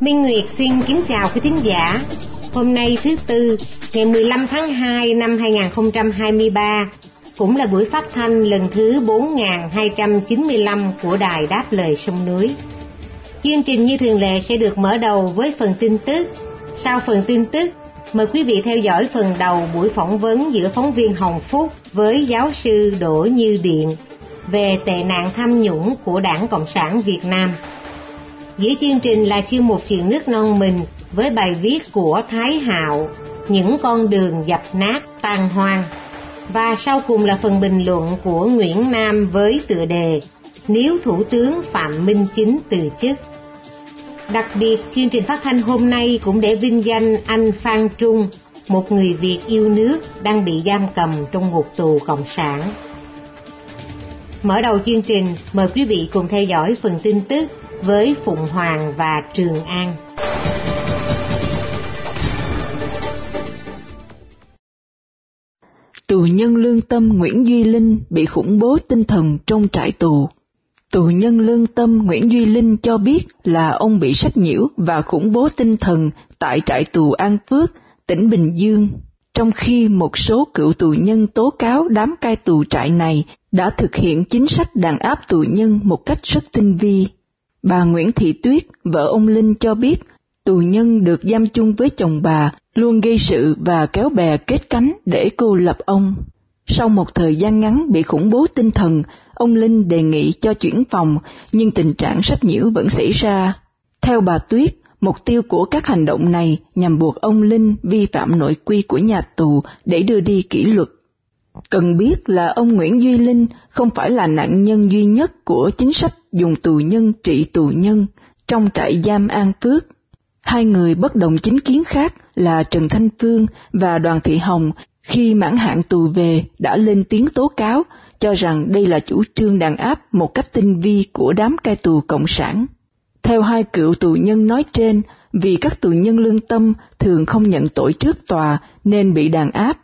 Minh Nguyệt xin kính chào quý thính giả. Hôm nay thứ Tư, ngày 15 tháng 2 năm 2023, cũng là buổi phát thanh lần thứ 4295 của Đài Đáp Lời Sông Núi. Chương trình như thường lệ sẽ được mở đầu với phần tin tức. Sau phần tin tức, mời quý vị theo dõi phần đầu buổi phỏng vấn giữa phóng viên Hồng Phúc với giáo sư Đỗ Như Điện về tệ nạn tham nhũng của Đảng Cộng sản Việt Nam. Giữa chương trình là chuyên mục Chuyện nước non mình với bài viết của Thái Hạo, Những con đường dập nát tan hoang. Và sau cùng là phần bình luận của Nguyễn Nam với tựa đề Nếu Thủ tướng Phạm Minh Chính từ chức. Đặc biệt, chương trình phát thanh hôm nay cũng để vinh danh anh Phan Trung, một người Việt yêu nước đang bị giam cầm trong ngục tù Cộng sản. Mở đầu chương trình, mời quý vị cùng theo dõi phần tin tức với Phụng Hoàng và Trường An. Tù nhân lương tâm Nguyễn Duy Linh bị khủng bố tinh thần trong trại tù. Tù nhân lương tâm Nguyễn Duy Linh cho biết là ông bị sách nhiễu và khủng bố tinh thần tại trại tù An Phước, tỉnh Bình Dương, trong khi một số cựu tù nhân tố cáo đám cai tù trại này đã thực hiện chính sách đàn áp tù nhân một cách rất tinh vi. Bà Nguyễn Thị Tuyết, vợ ông Linh cho biết, tù nhân được giam chung với chồng bà, luôn gây sự và kéo bè kết cánh để cô lập ông. Sau một thời gian ngắn bị khủng bố tinh thần, ông Linh đề nghị cho chuyển phòng, nhưng tình trạng sách nhiễu vẫn xảy ra. Theo bà Tuyết, mục tiêu của các hành động này nhằm buộc ông Linh vi phạm nội quy của nhà tù để đưa đi kỷ luật. Cần biết là ông Nguyễn Duy Linh không phải là nạn nhân duy nhất của chính sách dùng tù nhân trị tù nhân trong trại giam An Phước. Hai người bất đồng chính kiến khác là Trần Thanh Phương và Đoàn Thị Hồng khi mãn hạn tù về đã lên tiếng tố cáo, cho rằng đây là chủ trương đàn áp một cách tinh vi của đám cai tù Cộng sản. Theo hai cựu tù nhân nói trên, vì các tù nhân lương tâm thường không nhận tội trước tòa nên bị đàn áp,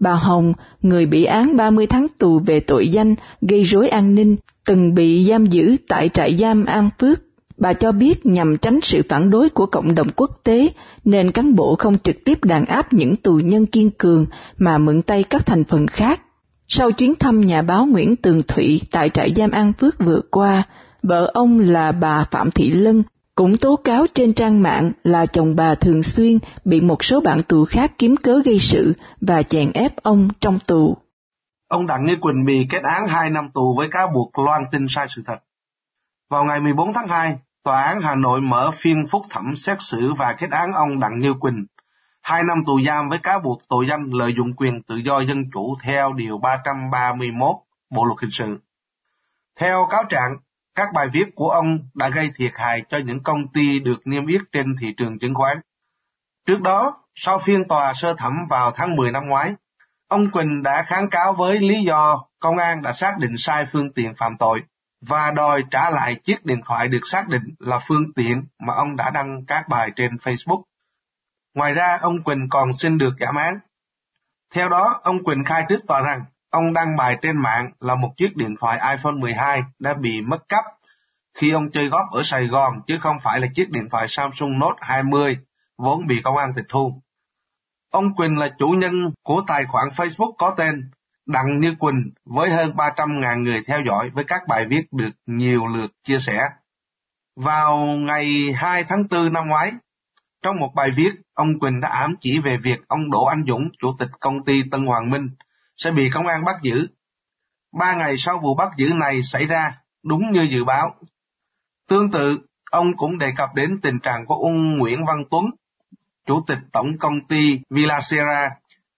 bà Hồng, người bị án 30 tháng tù về tội danh gây rối an ninh, từng bị giam giữ tại trại giam An Phước. Bà cho biết nhằm tránh sự phản đối của cộng đồng quốc tế, nên cán bộ không trực tiếp đàn áp những tù nhân kiên cường mà mượn tay các thành phần khác. Sau chuyến thăm nhà báo Nguyễn Tường Thụy tại trại giam An Phước vừa qua, vợ ông là bà Phạm Thị Lân cũng tố cáo trên trang mạng là chồng bà thường xuyên bị một số bạn tù khác kiếm cớ gây sự và chèn ép ông trong tù. Ông Đặng Như Quỳnh bị kết án 2 năm tù với cáo buộc loan tin sai sự thật. Vào ngày 14 tháng 2, Tòa án Hà Nội mở phiên phúc thẩm xét xử và kết án ông Đặng Như Quỳnh 2 năm tù giam với cáo buộc tội danh lợi dụng quyền tự do dân chủ theo Điều 331 Bộ Luật Hình sự. Theo cáo trạng, các bài viết của ông đã gây thiệt hại cho những công ty được niêm yết trên thị trường chứng khoán. Trước đó, sau phiên tòa sơ thẩm vào tháng 10 năm ngoái, ông Quỳnh đã kháng cáo với lý do công an đã xác định sai phương tiện phạm tội và đòi trả lại chiếc điện thoại được xác định là phương tiện mà ông đã đăng các bài trên Facebook. Ngoài ra, ông Quỳnh còn xin được giảm án. Theo đó, ông Quỳnh khai trước tòa rằng ông đăng bài trên mạng là một chiếc điện thoại iPhone 12 đã bị mất cắp khi ông chơi góp ở Sài Gòn, chứ không phải là chiếc điện thoại Samsung Note 20 vốn bị công an tịch thu. Ông Quỳnh là chủ nhân của tài khoản Facebook có tên Đặng Như Quỳnh với hơn 300.000 người theo dõi với các bài viết được nhiều lượt chia sẻ. Vào ngày 2 tháng 4 năm ngoái, trong một bài viết, ông Quỳnh đã ám chỉ về việc ông Đỗ Anh Dũng, chủ tịch công ty Tân Hoàng Minh, sẽ bị công an bắt giữ. 3 ngày sau vụ bắt giữ này xảy ra, đúng như dự báo. Tương tự, ông cũng đề cập đến tình trạng của ông Nguyễn Văn Tuấn, chủ tịch tổng công ty Vilacera,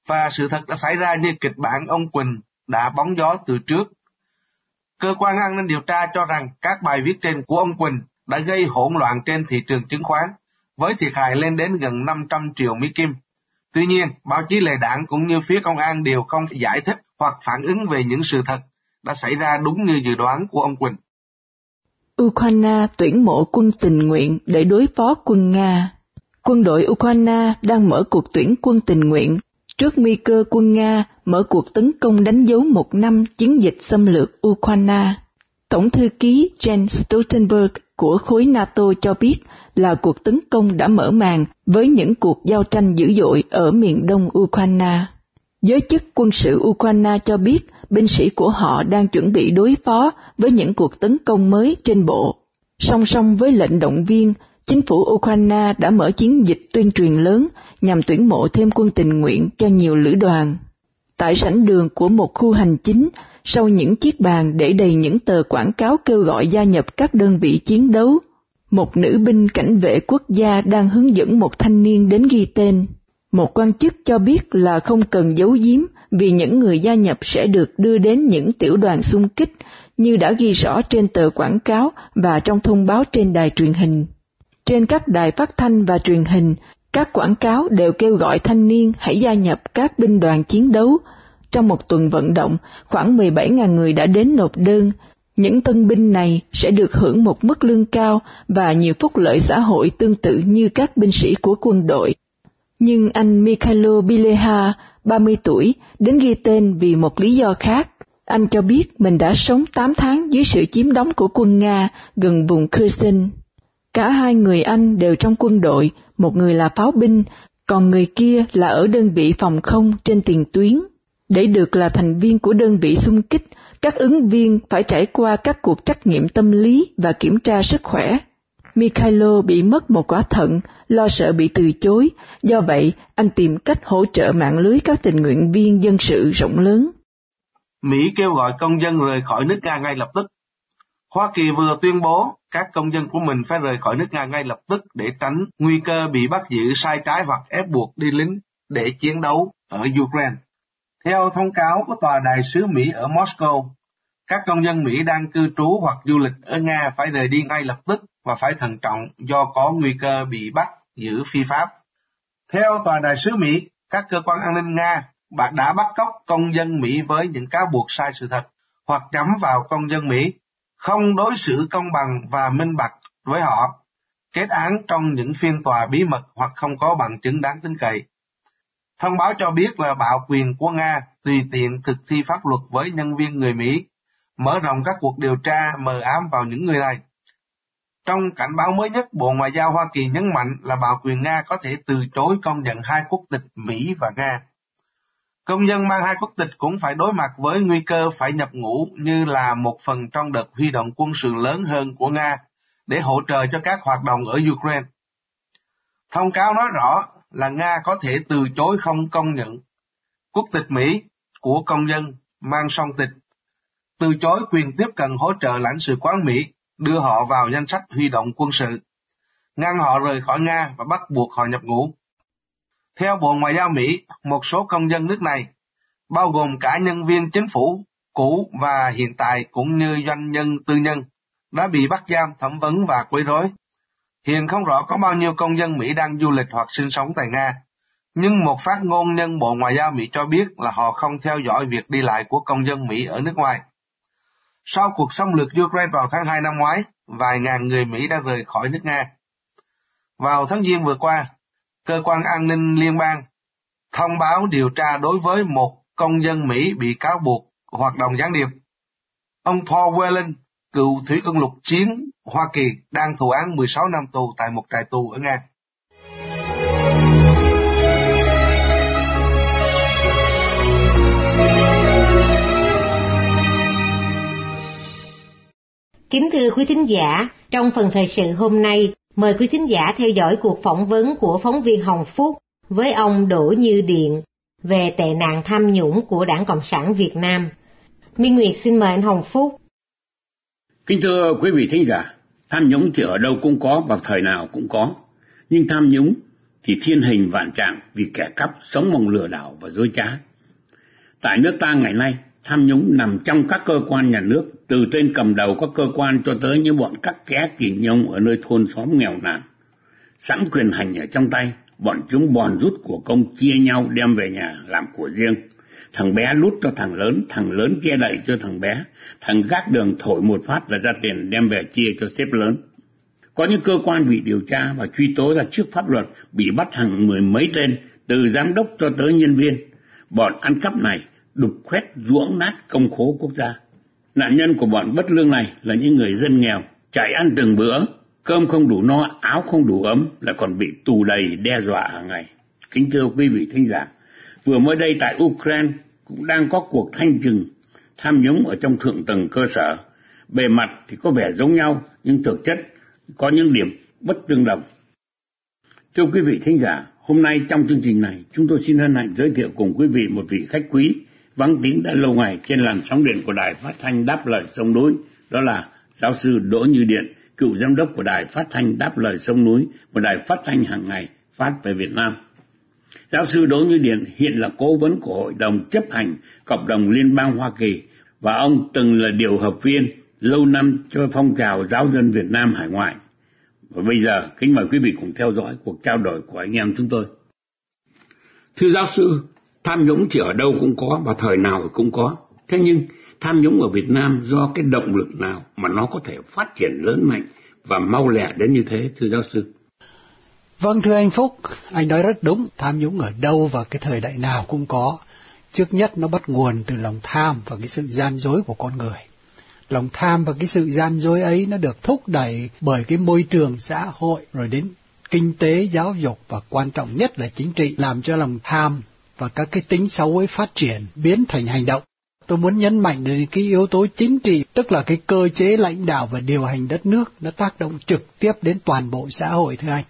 và sự thật đã xảy ra như kịch bản ông Quỳnh đã bóng gió từ trước. Cơ quan an ninh điều tra cho rằng các bài viết trên của ông Quỳnh đã gây hỗn loạn trên thị trường chứng khoán, với thiệt hại lên đến gần 500 triệu Mỹ Kim. Tuy nhiên, báo chí lề đảng cũng như phía công an đều không giải thích hoặc phản ứng về những sự thật đã xảy ra đúng như dự đoán của ông Quỳnh. Ukraine tuyển mộ quân tình nguyện để đối phó quân Nga. Quân đội Ukraine đang mở cuộc tuyển quân tình nguyện trước nguy cơ quân Nga mở cuộc tấn công đánh dấu 1 năm chiến dịch xâm lược Ukraine. Tổng thư ký Jens Stoltenberg của khối NATO cho biết là cuộc tấn công đã mở màn với những cuộc giao tranh dữ dội ở miền đông Ukraine. Giới chức quân sự Ukraine cho biết binh sĩ của họ đang chuẩn bị đối phó với những cuộc tấn công mới trên bộ. Song song với lệnh động viên, chính phủ Ukraine đã mở chiến dịch tuyên truyền lớn nhằm tuyển mộ thêm quân tình nguyện cho nhiều lữ đoàn. Tại sảnh đường của một khu hành chính, sau những chiếc bàn để đầy những tờ quảng cáo kêu gọi gia nhập các đơn vị chiến đấu, một nữ binh cảnh vệ quốc gia đang hướng dẫn một thanh niên đến ghi tên. Một quan chức cho biết là không cần giấu giếm vì những người gia nhập sẽ được đưa đến những tiểu đoàn xung kích như đã ghi rõ trên tờ quảng cáo và trong thông báo trên đài truyền hình. Trên các đài phát thanh và truyền hình, các quảng cáo đều kêu gọi thanh niên hãy gia nhập các binh đoàn chiến đấu. Trong một tuần vận động, khoảng 17.000 người đã đến nộp đơn. Những tân binh này sẽ được hưởng một mức lương cao và nhiều phúc lợi xã hội tương tự như các binh sĩ của quân đội. Nhưng anh Mikhailo Bileha, 30 tuổi, đến ghi tên vì một lý do khác. Anh cho biết mình đã sống 8 tháng dưới sự chiếm đóng của quân Nga gần vùng Kherson. Cả hai người anh đều trong quân đội, một người là pháo binh, còn người kia là ở đơn vị phòng không trên tiền tuyến. Để được là thành viên của đơn vị xung kích, các ứng viên phải trải qua các cuộc trắc nghiệm tâm lý và kiểm tra sức khỏe. Mikhailo bị mất một quả thận, lo sợ bị từ chối, do vậy anh tìm cách hỗ trợ mạng lưới các tình nguyện viên dân sự rộng lớn. Mỹ kêu gọi công dân rời khỏi nước Nga ngay lập tức. Hoa Kỳ vừa tuyên bố các công dân của mình phải rời khỏi nước Nga ngay lập tức để tránh nguy cơ bị bắt giữ sai trái hoặc ép buộc đi lính để chiến đấu ở Ukraine. Theo thông cáo của Tòa đại sứ Mỹ ở Moscow, các công dân Mỹ đang cư trú hoặc du lịch ở Nga phải rời đi ngay lập tức và phải thận trọng do có nguy cơ bị bắt giữ phi pháp. Theo Tòa đại sứ Mỹ, các cơ quan an ninh Nga đã bắt cóc công dân Mỹ với những cáo buộc sai sự thật hoặc nhắm vào công dân Mỹ, không đối xử công bằng và minh bạch với họ, kết án trong những phiên tòa bí mật hoặc không có bằng chứng đáng tin cậy. Thông báo cho biết là bạo quyền của Nga tùy tiện thực thi pháp luật với nhân viên người Mỹ, mở rộng các cuộc điều tra mờ ám vào những người này. Trong cảnh báo mới nhất, Bộ Ngoại giao Hoa Kỳ nhấn mạnh là bạo quyền Nga có thể từ chối công nhận hai quốc tịch Mỹ và Nga. Công dân mang hai quốc tịch cũng phải đối mặt với nguy cơ phải nhập ngũ như là một phần trong đợt huy động quân sự lớn hơn của Nga để hỗ trợ cho các hoạt động ở Ukraine. Thông cáo nói rõ là Nga có thể từ chối không công nhận quốc tịch Mỹ của công dân mang song tịch, từ chối quyền tiếp cận hỗ trợ lãnh sự quán Mỹ, đưa họ vào danh sách huy động quân sự, ngăn họ rời khỏi Nga và bắt buộc họ nhập ngũ. Theo Bộ Ngoại giao Mỹ, một số công dân nước này, bao gồm cả nhân viên chính phủ cũ và hiện tại cũng như doanh nhân tư nhân, đã bị bắt giam, thẩm vấn và quấy rối. Hiện không rõ có bao nhiêu công dân Mỹ đang du lịch hoặc sinh sống tại Nga, nhưng một phát ngôn nhân Bộ Ngoại giao Mỹ cho biết là họ không theo dõi việc đi lại của công dân Mỹ ở nước ngoài. Sau cuộc xâm lược Ukraine vào tháng 2 năm ngoái, vài ngàn người Mỹ đã rời khỏi nước Nga. Vào tháng Giêng vừa qua, Cơ quan An ninh Liên bang thông báo điều tra đối với một công dân Mỹ bị cáo buộc hoạt động gián điệp. Ông Paul Whelan, cựu thủy quân lục chiến Hoa Kỳ, đang thụ án 16 năm tù tại một trại tù ở Nga. Kính thưa quý thính giả, trong phần thời sự hôm nay, mời quý thính giả theo dõi cuộc phỏng vấn của phóng viên Hồng Phúc với ông Đỗ Như Điện về tệ nạn tham nhũng của Đảng Cộng sản Việt Nam. Minh Nguyệt xin mời anh Hồng Phúc. Kính thưa quý vị thính giả, tham nhũng thì ở đâu cũng có và thời nào cũng có, nhưng tham nhũng thì thiên hình vạn trạng vì kẻ cắp sống mong lừa đảo và dối trá. Tại nước ta ngày nay, tham nhũng nằm trong các cơ quan nhà nước, từ tên cầm đầu các cơ quan cho tới những bọn các kẻ kỳ nhông ở nơi thôn xóm nghèo nàn. Sẵn quyền hành ở trong tay, bọn chúng bòn rút của công chia nhau đem về nhà làm của riêng. Thằng bé lút cho thằng lớn che đậy cho thằng bé, thằng gác đường thổi một phát là ra tiền đem về chia cho sếp lớn. Có những cơ quan bị điều tra và truy tố ra trước pháp luật bị bắt hàng mười mấy tên, từ giám đốc cho tới nhân viên. Bọn ăn cắp này đục khoét ruỗng nát công khố quốc gia. Nạn nhân của bọn bất lương này là những người dân nghèo, chạy ăn từng bữa, cơm không đủ no, áo không đủ ấm, lại còn bị tù đầy đe dọa hàng ngày. Kính thưa quý vị thính giả, vừa mới đây tại Ukraine cũng đang có cuộc thanh trừng tham nhũng ở trong thượng tầng cơ sở. Bề mặt thì có vẻ giống nhau, nhưng thực chất có những điểm bất tương đồng. Thưa quý vị thính giả, hôm nay trong chương trình này, chúng tôi xin hân hạnh giới thiệu cùng quý vị một vị khách quý vắng tiếng đã lâu ngày trên làn sóng điện của Đài Phát thanh Đáp Lời Sông Núi, đó là giáo sư Đỗ Như Điện, cựu giám đốc của Đài Phát thanh Đáp Lời Sông Núi, một đài phát thanh hàng ngày phát về Việt Nam. Giáo sư Đỗ Như Điện hiện là cố vấn của Hội đồng chấp hành Cộng đồng Liên bang Hoa Kỳ, và ông từng là điều hợp viên lâu năm cho phong trào giáo dân Việt Nam hải ngoại. Và bây giờ, kính mời quý vị cùng theo dõi cuộc trao đổi của anh em chúng tôi. Thưa giáo sư, tham nhũng thì ở đâu cũng có và thời nào cũng có. Thế nhưng, tham nhũng ở Việt Nam do cái động lực nào mà nó có thể phát triển lớn mạnh và mau lẹ đến như thế, thưa giáo sư? Vâng, thưa anh Phúc, anh nói rất đúng. Tham nhũng ở đâu và cái thời đại nào cũng có. Trước nhất, nó bắt nguồn từ lòng tham và cái sự gian dối của con người. Lòng tham và cái sự gian dối ấy nó được thúc đẩy bởi cái môi trường xã hội, rồi đến kinh tế, giáo dục và quan trọng nhất là chính trị, làm cho lòng tham và các cái tính xấu ấy phát triển, biến thành hành động. Tôi muốn nhấn mạnh đến cái yếu tố chính trị, tức là cái cơ chế lãnh đạo và điều hành đất nước, nó tác động trực tiếp đến toàn bộ xã hội, thưa anh.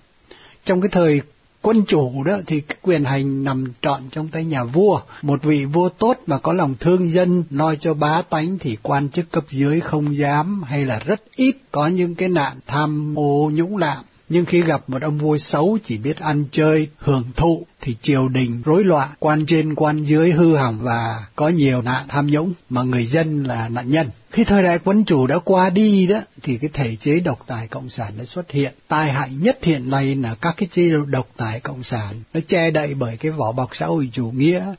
Trong cái thời quân chủ đó thì cái quyền hành nằm trọn trong tay nhà vua. Một vị vua tốt mà có lòng thương dân, lo cho bá tánh thì quan chức cấp dưới không dám hay là rất ít có những cái nạn tham ô nhũng lạm. Nhưng khi gặp một ông vua xấu chỉ biết ăn chơi, hưởng thụ thì triều đình rối loạn, quan trên quan dưới hư hỏng và có nhiều nạn tham nhũng mà người dân là nạn nhân. Khi thời đại quân chủ đã qua đi đó thì cái thể chế độc tài cộng sản đã xuất hiện. Tai hại nhất hiện nay là các cái chế độ độc tài cộng sản nó che đậy bởi cái vỏ bọc xã hội chủ nghĩa.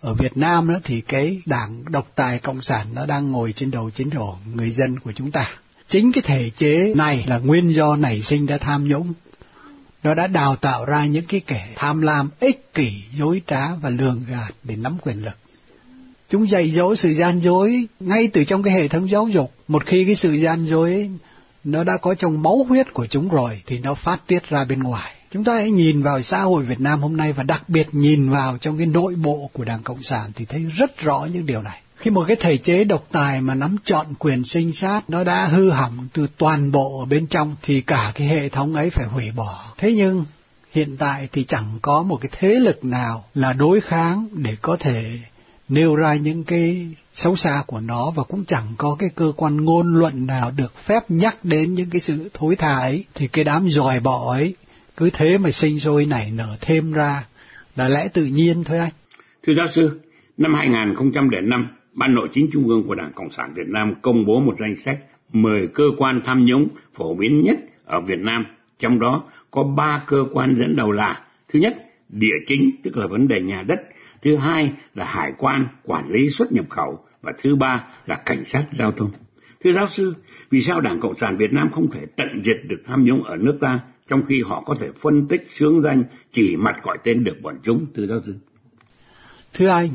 Ở Việt Nam đó thì cái đảng độc tài cộng sản nó đang ngồi trên đầu chính đổ người dân của chúng ta. Chính cái thể chế này là nguyên do nảy sinh ra tham nhũng. Nó đã đào tạo ra những cái kẻ tham lam, ích kỷ, dối trá và lường gạt để nắm quyền lực. Chúng dạy dỗ sự gian dối ngay từ trong cái hệ thống giáo dục. Một khi cái sự gian dối ấy, nó đã có trong máu huyết của chúng rồi thì nó phát tiết ra bên ngoài. Chúng ta hãy nhìn vào xã hội Việt Nam hôm nay và đặc biệt nhìn vào trong cái nội bộ của Đảng Cộng sản thì thấy rất rõ những điều này. Khi một cái thể chế độc tài mà nắm trọn quyền sinh sát nó đã hư hỏng từ toàn bộ ở bên trong thì cả cái hệ thống ấy phải hủy bỏ. Thế nhưng hiện tại thì chẳng có một cái thế lực nào là đối kháng để có thể nêu ra những cái xấu xa của nó, và cũng chẳng có cái cơ quan ngôn luận nào được phép nhắc đến những cái sự thối tha ấy. Thì cái đám dòi bọ ấy cứ thế mà sinh sôi nảy nở thêm ra là lẽ tự nhiên thôi anh. Thưa giáo sư, năm 2005, Ban Nội chính Trung ương của Đảng Cộng sản Việt Nam công bố một danh sách 10 cơ quan tham nhũng phổ biến nhất ở Việt Nam, trong đó có 3 cơ quan dẫn đầu là: thứ nhất, địa chính, tức là vấn đề nhà đất; thứ hai là hải quan, quản lý xuất nhập khẩu; và thứ ba là cảnh sát giao thông. Thưa giáo sư, vì sao Đảng Cộng sản Việt Nam không thể tận diệt được tham nhũng ở nước ta, trong khi họ có thể phân tích xướng danh, chỉ mặt gọi tên được bọn chúng, thưa giáo sư? Thưa anh,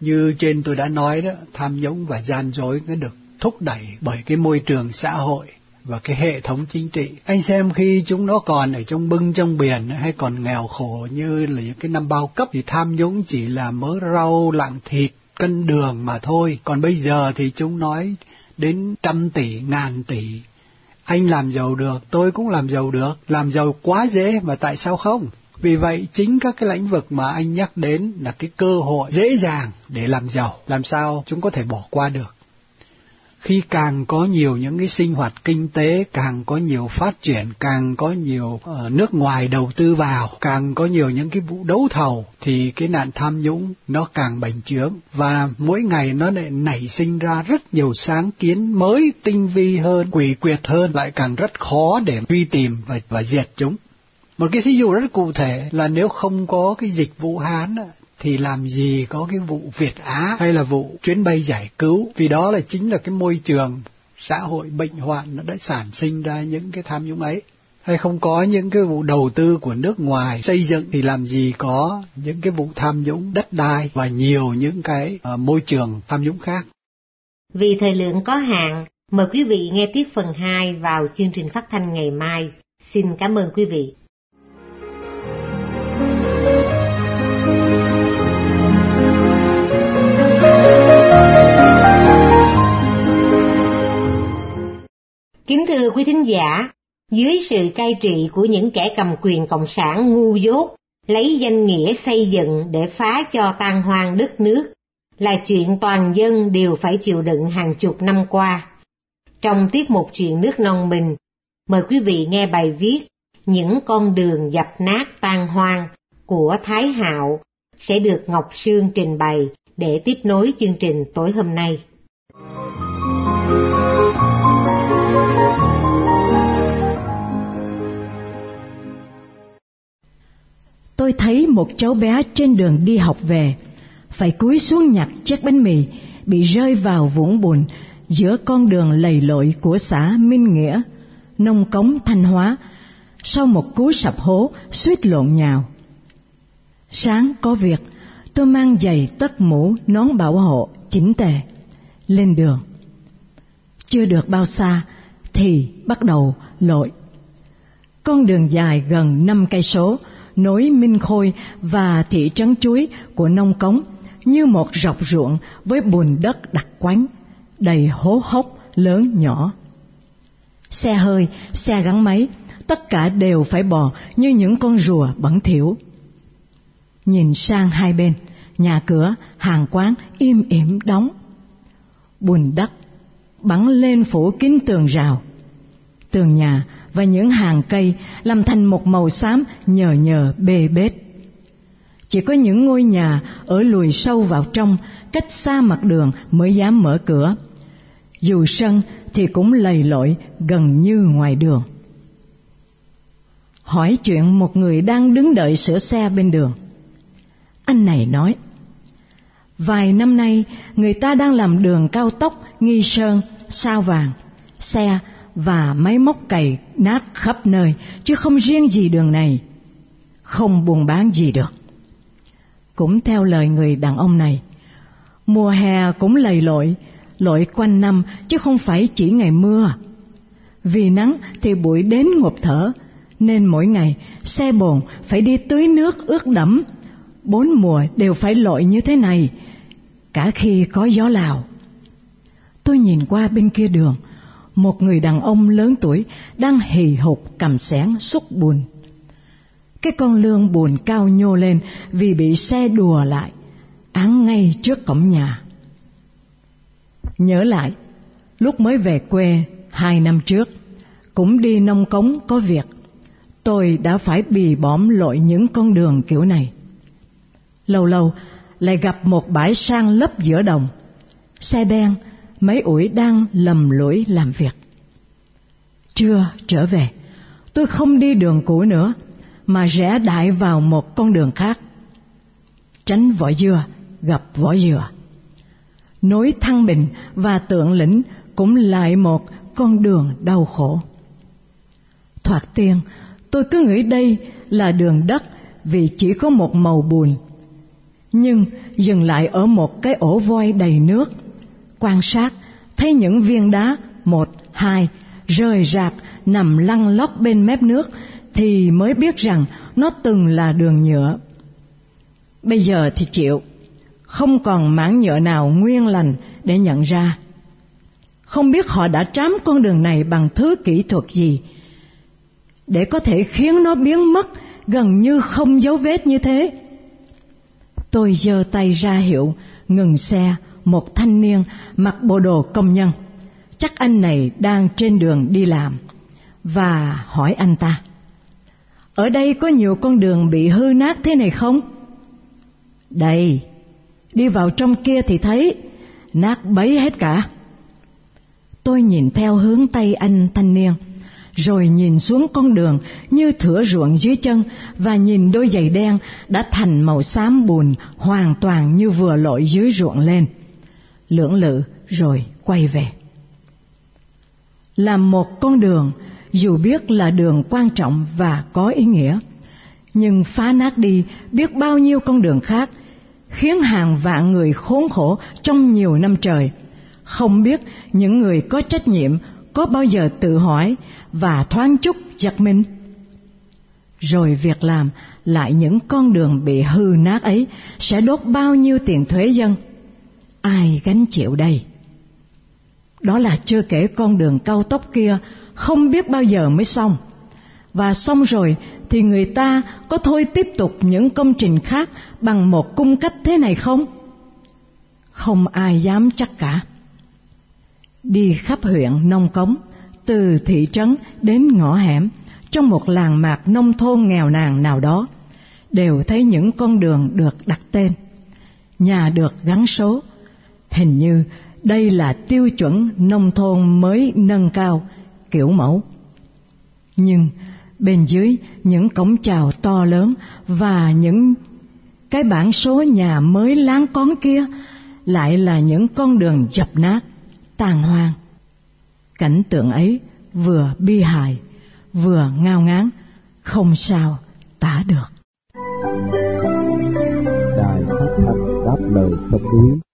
như trên tôi đã nói đó, tham nhũng và gian dối nó được thúc đẩy bởi cái môi trường xã hội và cái hệ thống chính trị. Anh xem khi chúng nó còn ở trong bưng trong biển hay còn nghèo khổ như là những cái năm bao cấp thì tham nhũng chỉ là mớ rau, lạng thịt, cân đường mà thôi. Còn bây giờ thì chúng nói đến trăm tỷ, ngàn tỷ. Anh làm giàu được, tôi cũng làm giàu được, làm giàu quá dễ mà tại sao không? Vì vậy, chính các cái lĩnh vực mà anh nhắc đến là cái cơ hội dễ dàng để làm giàu, làm sao chúng có thể bỏ qua được. Khi càng có nhiều những cái sinh hoạt kinh tế, càng có nhiều phát triển, càng có nhiều nước ngoài đầu tư vào, càng có nhiều những cái vụ đấu thầu, thì cái nạn tham nhũng nó càng bành trướng. Và mỗi ngày nó lại nảy sinh ra rất nhiều sáng kiến mới, tinh vi hơn, quỷ quyệt hơn, lại càng rất khó để truy tìm và diệt chúng. Một cái thí dụ rất cụ thể là nếu không có cái dịch Vũ Hán thì làm gì có cái vụ Việt Á hay là vụ chuyến bay giải cứu, vì đó là chính là cái môi trường xã hội bệnh hoạn nó đã sản sinh ra những cái tham nhũng ấy. Hay không có những cái vụ đầu tư của nước ngoài xây dựng thì làm gì có những cái vụ tham nhũng đất đai và nhiều những cái môi trường tham nhũng khác. Vì thời lượng có hạn, mời quý vị nghe tiếp phần 2 vào chương trình phát thanh ngày mai. Xin cảm ơn quý vị. Kính thưa quý thính giả, dưới sự cai trị của những kẻ cầm quyền cộng sản ngu dốt, lấy danh nghĩa xây dựng để phá cho tan hoang đất nước, là chuyện toàn dân đều phải chịu đựng hàng chục năm qua. Trong tiết mục Chuyện nước non mình, mời quý vị nghe bài viết Những con đường dập nát tan hoang của Thái Hạo sẽ được Ngọc Sương trình bày để tiếp nối chương trình tối hôm nay. Tôi thấy một cháu bé trên đường đi học về, phải cúi xuống nhặt chiếc bánh mì, bị rơi vào vũng bùn giữa con đường lầy lội của xã Minh Nghĩa, Nông Cống, Thanh Hóa, sau một cú sập hố suýt lộn nhào. Sáng có việc, tôi mang giày, tất mũ, nón bảo hộ, chỉnh tề, lên đường. Chưa được bao xa thì bắt đầu lội. Con đường dài gần 5 cây số, nối Minh Khôi và thị trấn Chuối của Nông Cống như một rọc ruộng với bùn đất đặc quánh, đầy hố hốc lớn nhỏ. Xe hơi, xe gắn máy, tất cả đều phải bò như những con rùa bẩn thỉu. Nhìn sang hai bên, nhà cửa, hàng quán im ỉm đóng. Bùn đất bắn lên phủ kín tường rào, tường nhà và những hàng cây làm thành một màu xám nhờ nhờ bê bết. Chỉ có những ngôi nhà ở lùi sâu vào trong, cách xa mặt đường mới dám mở cửa. Dù sân thì cũng lầy lội gần như ngoài đường. Hỏi chuyện một người đang đứng đợi sửa xe bên đường. Anh này nói, vài năm nay người ta đang làm đường cao tốc Nghi Sơn, Sao Vàng, xe và máy móc cày nát khắp nơi, chứ không riêng gì đường này, không buôn bán gì được. Cũng theo lời người đàn ông này, mùa hè cũng lầy lội, lội quanh năm chứ không phải chỉ ngày mưa. Vì nắng thì bụi đến ngộp thở, nên mỗi ngày xe bồn phải đi tưới nước ướt đẫm. 4 mùa đều phải lội như thế này, cả khi có gió Lào. Tôi nhìn qua bên kia đường, một người đàn ông lớn tuổi đang hì hục cầm xẻng xúc bùn. Cái con lươn bùn cao nhô lên vì bị xe đùa lại, án ngay trước cổng nhà. Nhớ lại, lúc mới về quê 2 năm trước, cũng đi Nông Cống có việc, tôi đã phải bì bõm lội những con đường kiểu này. Lâu lâu lại gặp một bãi san lấp giữa đồng, xe ben, mấy ủi đang lầm lũi làm việc. Trưa trở về, tôi không đi đường cũ nữa, mà rẽ đại vào một con đường khác. Tránh Võ Dừa, gặp Võ Dừa. Nối Thăng Bình và Tượng Lĩnh cũng lại một con đường đau khổ. Thoạt tiên, tôi cứ nghĩ đây là đường đất vì chỉ có một màu bùn. Nhưng dừng lại ở một cái ổ voi đầy nước, quan sát thấy những viên đá 1, 2 rơi rạc nằm lăn lóc bên mép nước thì mới biết rằng nó từng là đường nhựa. Bây giờ thì chịu, không còn mảng nhựa nào nguyên lành để nhận ra. Không biết họ đã trám con đường này bằng thứ kỹ thuật gì để có thể khiến nó biến mất gần như không dấu vết như thế. Tôi giơ tay ra hiệu ngừng xe một thanh niên mặc bộ đồ công nhân, chắc anh này đang trên đường đi làm, và hỏi anh ta: "Ở đây có nhiều con đường bị hư nát thế này không?" "Đây, đi vào trong kia thì thấy, nát bấy hết cả." Tôi nhìn theo hướng tay anh thanh niên, rồi nhìn xuống con đường như thửa ruộng dưới chân, và nhìn đôi giày đen đã thành màu xám bùn hoàn toàn như vừa lội dưới ruộng lên. Lưỡng lự rồi quay về. Làm một con đường, dù biết là đường quan trọng và có ý nghĩa, nhưng phá nát đi biết bao nhiêu con đường khác, khiến hàng vạn người khốn khổ trong nhiều năm trời. Không biết những người có trách nhiệm có bao giờ tự hỏi và thoáng chút giật mình. Rồi việc làm lại những con đường bị hư nát ấy sẽ đốt bao nhiêu tiền thuế dân? Ai gánh chịu đây? Đó là chưa kể con đường cao tốc kia không biết bao giờ mới xong. Và xong rồi thì người ta có thôi tiếp tục những công trình khác bằng một cung cách thế này không? Không ai dám chắc cả. Đi khắp huyện Nông Cống, từ thị trấn đến ngõ hẻm, trong một làng mạc nông thôn nghèo nàn nào đó, đều thấy những con đường được đặt tên, nhà được gắn số. Hình như đây là tiêu chuẩn nông thôn mới nâng cao, kiểu mẫu. Nhưng bên dưới những cổng chào to lớn và những cái bảng số nhà mới láng cón kia lại là những con đường dập nát, tàn hoang. Cảnh tượng ấy vừa bi hài, vừa ngao ngán, không sao tả được. Đài Phát thanh Đáp Lời Sông Núi.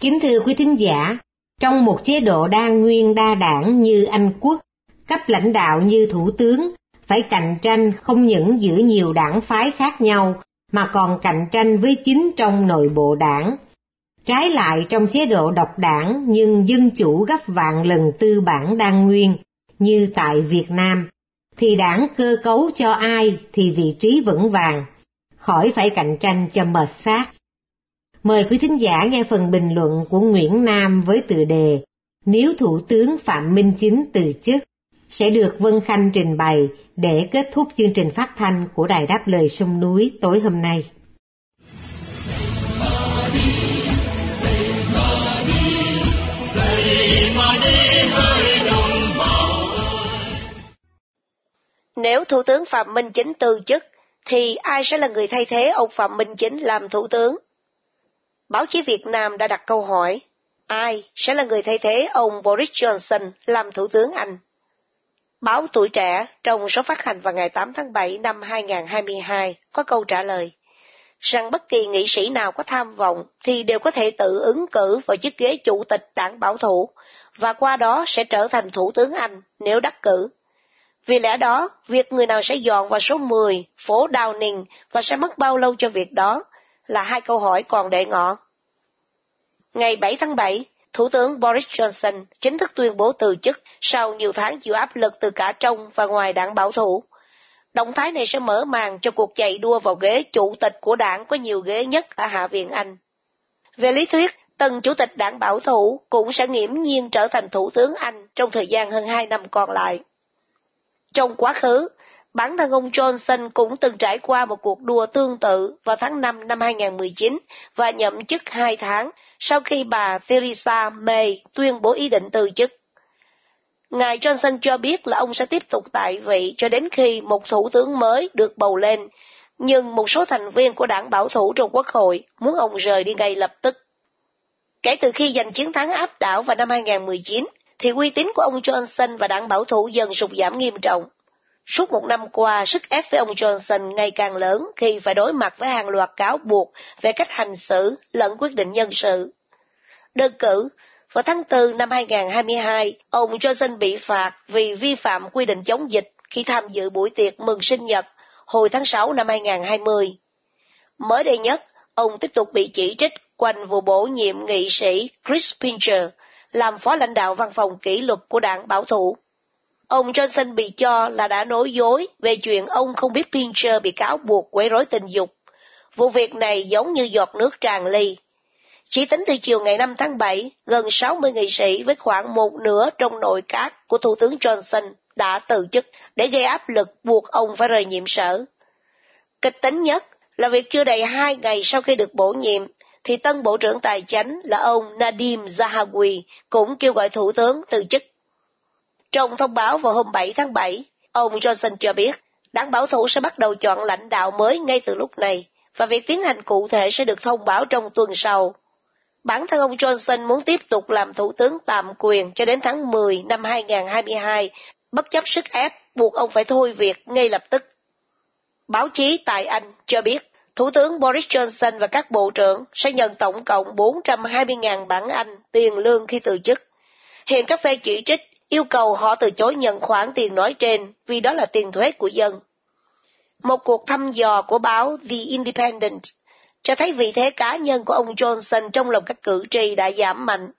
Kính thưa quý thính giả, trong một chế độ đa nguyên đa đảng như Anh Quốc, cấp lãnh đạo như thủ tướng phải cạnh tranh không những giữa nhiều đảng phái khác nhau mà còn cạnh tranh với chính trong nội bộ đảng. Trái lại, trong chế độ độc đảng nhưng dân chủ gấp vạn lần tư bản đa nguyên như tại Việt Nam, thì đảng cơ cấu cho ai thì vị trí vững vàng, khỏi phải cạnh tranh cho mệt xác. Mời quý thính giả nghe phần bình luận của Nguyễn Nam với tựa đề "Nếu Thủ tướng Phạm Minh Chính từ chức", sẽ được Vân Khanh trình bày để kết thúc chương trình phát thanh của Đài Đáp Lời Sông Núi tối hôm nay. Nếu Thủ tướng Phạm Minh Chính từ chức, thì ai sẽ là người thay thế ông Phạm Minh Chính làm Thủ tướng? Báo chí Việt Nam đã đặt câu hỏi, ai sẽ là người thay thế ông Boris Johnson làm Thủ tướng Anh? Báo Tuổi Trẻ trong số phát hành vào ngày 8 tháng 7 năm 2022 có câu trả lời, rằng bất kỳ nghị sĩ nào có tham vọng thì đều có thể tự ứng cử vào chiếc ghế chủ tịch đảng bảo thủ, và qua đó sẽ trở thành Thủ tướng Anh nếu đắc cử. Vì lẽ đó, việc người nào sẽ dọn vào số 10, phố Downing, và sẽ mất bao lâu cho việc đó, là hai câu hỏi còn để ngỏ. Ngày 7 tháng 7, Thủ tướng Boris Johnson chính thức tuyên bố từ chức sau nhiều tháng chịu áp lực từ cả trong và ngoài đảng bảo thủ. Động thái này sẽ mở màn cho cuộc chạy đua vào ghế chủ tịch của đảng có nhiều ghế nhất ở Hạ viện Anh. Về lý thuyết, tân chủ tịch đảng bảo thủ cũng sẽ nghiễm nhiên trở thành Thủ tướng Anh trong thời gian hơn 2 năm còn lại. Trong quá khứ, bản thân ông Johnson cũng từng trải qua một cuộc đua tương tự vào tháng 5 năm 2019 và nhậm chức 2 tháng sau khi bà Theresa May tuyên bố ý định từ chức. Ngài Johnson cho biết là ông sẽ tiếp tục tại vị cho đến khi một thủ tướng mới được bầu lên, nhưng một số thành viên của đảng bảo thủ trong Quốc hội muốn ông rời đi ngay lập tức. Kể từ khi giành chiến thắng áp đảo vào năm 2019, thì uy tín của ông Johnson và đảng bảo thủ dần sụt giảm nghiêm trọng. Suốt một năm qua, sức ép với ông Johnson ngày càng lớn khi phải đối mặt với hàng loạt cáo buộc về cách hành xử lẫn quyết định nhân sự. Đơn cử, vào tháng 4 năm 2022, ông Johnson bị phạt vì vi phạm quy định chống dịch khi tham dự buổi tiệc mừng sinh nhật hồi tháng 6 năm 2020. Mới đây nhất, ông tiếp tục bị chỉ trích quanh vụ bổ nhiệm nghị sĩ Chris Pincher làm phó lãnh đạo văn phòng kỷ luật của đảng bảo thủ. Ông Johnson bị cho là đã nói dối về chuyện ông không biết Pincher bị cáo buộc quấy rối tình dục. Vụ việc này giống như giọt nước tràn ly. Chỉ tính từ chiều ngày 5 tháng 7, gần 60 nghị sĩ với khoảng một nửa trong nội các của Thủ tướng Johnson đã từ chức để gây áp lực buộc ông phải rời nhiệm sở. Kịch tính nhất là việc chưa đầy 2 ngày sau khi được bổ nhiệm, thì tân Bộ trưởng Tài chánh là ông Nadim Zahawi cũng kêu gọi Thủ tướng từ chức. Trong thông báo vào hôm 7 tháng 7, ông Johnson cho biết đảng bảo thủ sẽ bắt đầu chọn lãnh đạo mới ngay từ lúc này và việc tiến hành cụ thể sẽ được thông báo trong tuần sau. Bản thân ông Johnson muốn tiếp tục làm thủ tướng tạm quyền cho đến tháng 10 năm 2022, bất chấp sức ép buộc ông phải thôi việc ngay lập tức. Báo chí tại Anh cho biết Thủ tướng Boris Johnson và các bộ trưởng sẽ nhận tổng cộng 420.000 bảng Anh tiền lương khi từ chức. Hiện các phe chỉ trích yêu cầu họ từ chối nhận khoản tiền nói trên vì đó là tiền thuế của dân. Một cuộc thăm dò của báo The Independent cho thấy vị thế cá nhân của ông Johnson trong lòng các cử tri đã giảm mạnh.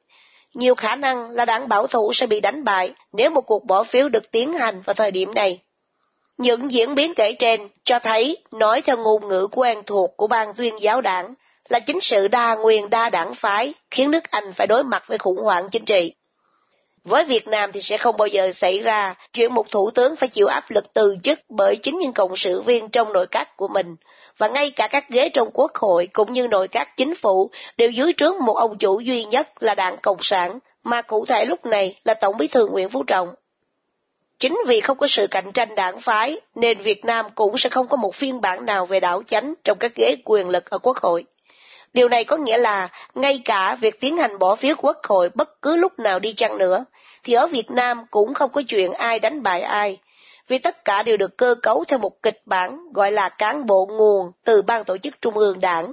Nhiều khả năng là đảng bảo thủ sẽ bị đánh bại nếu một cuộc bỏ phiếu được tiến hành vào thời điểm này. Những diễn biến kể trên cho thấy, nói theo ngôn ngữ quen thuộc của ban tuyên giáo đảng, là chính sự đa nguyên đa đảng phái khiến nước Anh phải đối mặt với khủng hoảng chính trị. Với Việt Nam thì sẽ không bao giờ xảy ra chuyện một thủ tướng phải chịu áp lực từ chức bởi chính những cộng sự viên trong nội các của mình, và ngay cả các ghế trong Quốc hội cũng như nội các chính phủ đều dưới trướng một ông chủ duy nhất là đảng Cộng sản, mà cụ thể lúc này là Tổng Bí thư Nguyễn Phú Trọng. Chính vì không có sự cạnh tranh đảng phái nên Việt Nam cũng sẽ không có một phiên bản nào về đảo chánh trong các ghế quyền lực ở Quốc hội. Điều này có nghĩa là ngay cả việc tiến hành bỏ phiếu Quốc hội bất cứ lúc nào đi chăng nữa, thì ở Việt Nam cũng không có chuyện ai đánh bại ai, vì tất cả đều được cơ cấu theo một kịch bản gọi là cán bộ nguồn từ ban tổ chức trung ương đảng.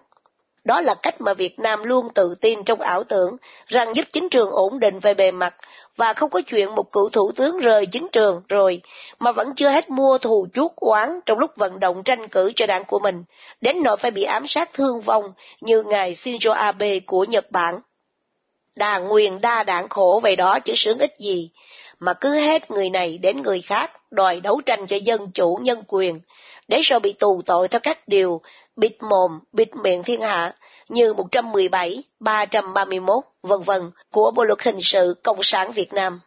Đó là cách mà Việt Nam luôn tự tin trong ảo tưởng rằng giúp chính trường ổn định về bề mặt và không có chuyện một cựu thủ tướng rời chính trường rồi mà vẫn chưa hết mua thù chuốc oán trong lúc vận động tranh cử cho đảng của mình, đến nỗi phải bị ám sát thương vong như ngài Shinzo Abe của Nhật Bản. Đa nguyên đa đảng khổ vậy đó chứ sướng ích gì, mà cứ hết người này đến người khác đòi đấu tranh cho dân chủ nhân quyền, để rồi bị tù tội theo các điều bịt mồm, bịt miệng thiên hạ như 117, 331, v.v. của Bộ luật hình sự Cộng sản Việt Nam.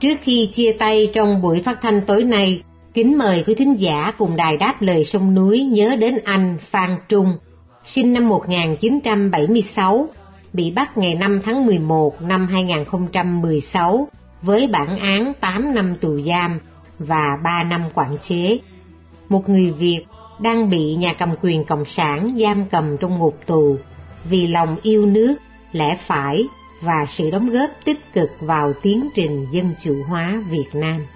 Trước khi chia tay trong buổi phát thanh tối nay, kính mời quý thính giả cùng Đài Đáp Lời Sông Núi nhớ đến anh Phan Trung, sinh năm 1976, bị bắt ngày 5 tháng 11 năm 2016 với bản án 8 năm tù giam và 3 năm quản chế. Một người Việt đang bị nhà cầm quyền Cộng sản giam cầm trong ngục tù vì lòng yêu nước, lẽ phải và sự đóng góp tích cực vào tiến trình dân chủ hóa Việt Nam.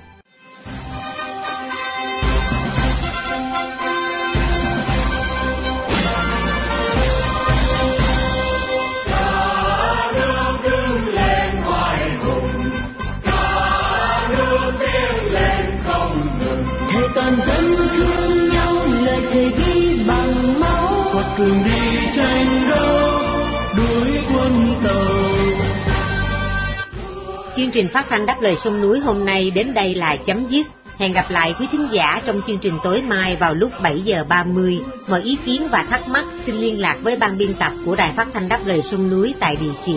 Cùng đi tranh đấu đuổi quân tàu. Chương trình phát thanh Đáp Lời Sông Núi hôm nay đến đây là chấm dứt. Hẹn gặp lại quý thính giả trong chương trình tối mai vào lúc 7:30. Mọi ý kiến và thắc mắc xin liên lạc với ban biên tập của Đài Phát thanh Đáp Lời Sông Núi tại địa chỉ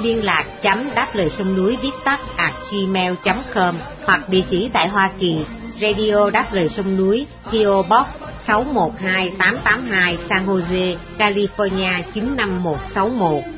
liên lạc.daplờisongnúi@gmail.com hoặc địa chỉ tại Hoa Kỳ, Radio Đáp Lời Sông Núi, PO Box 612882, San Jose, California 95161,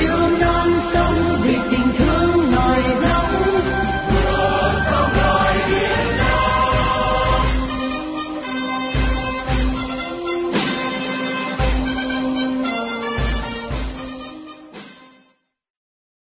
yêu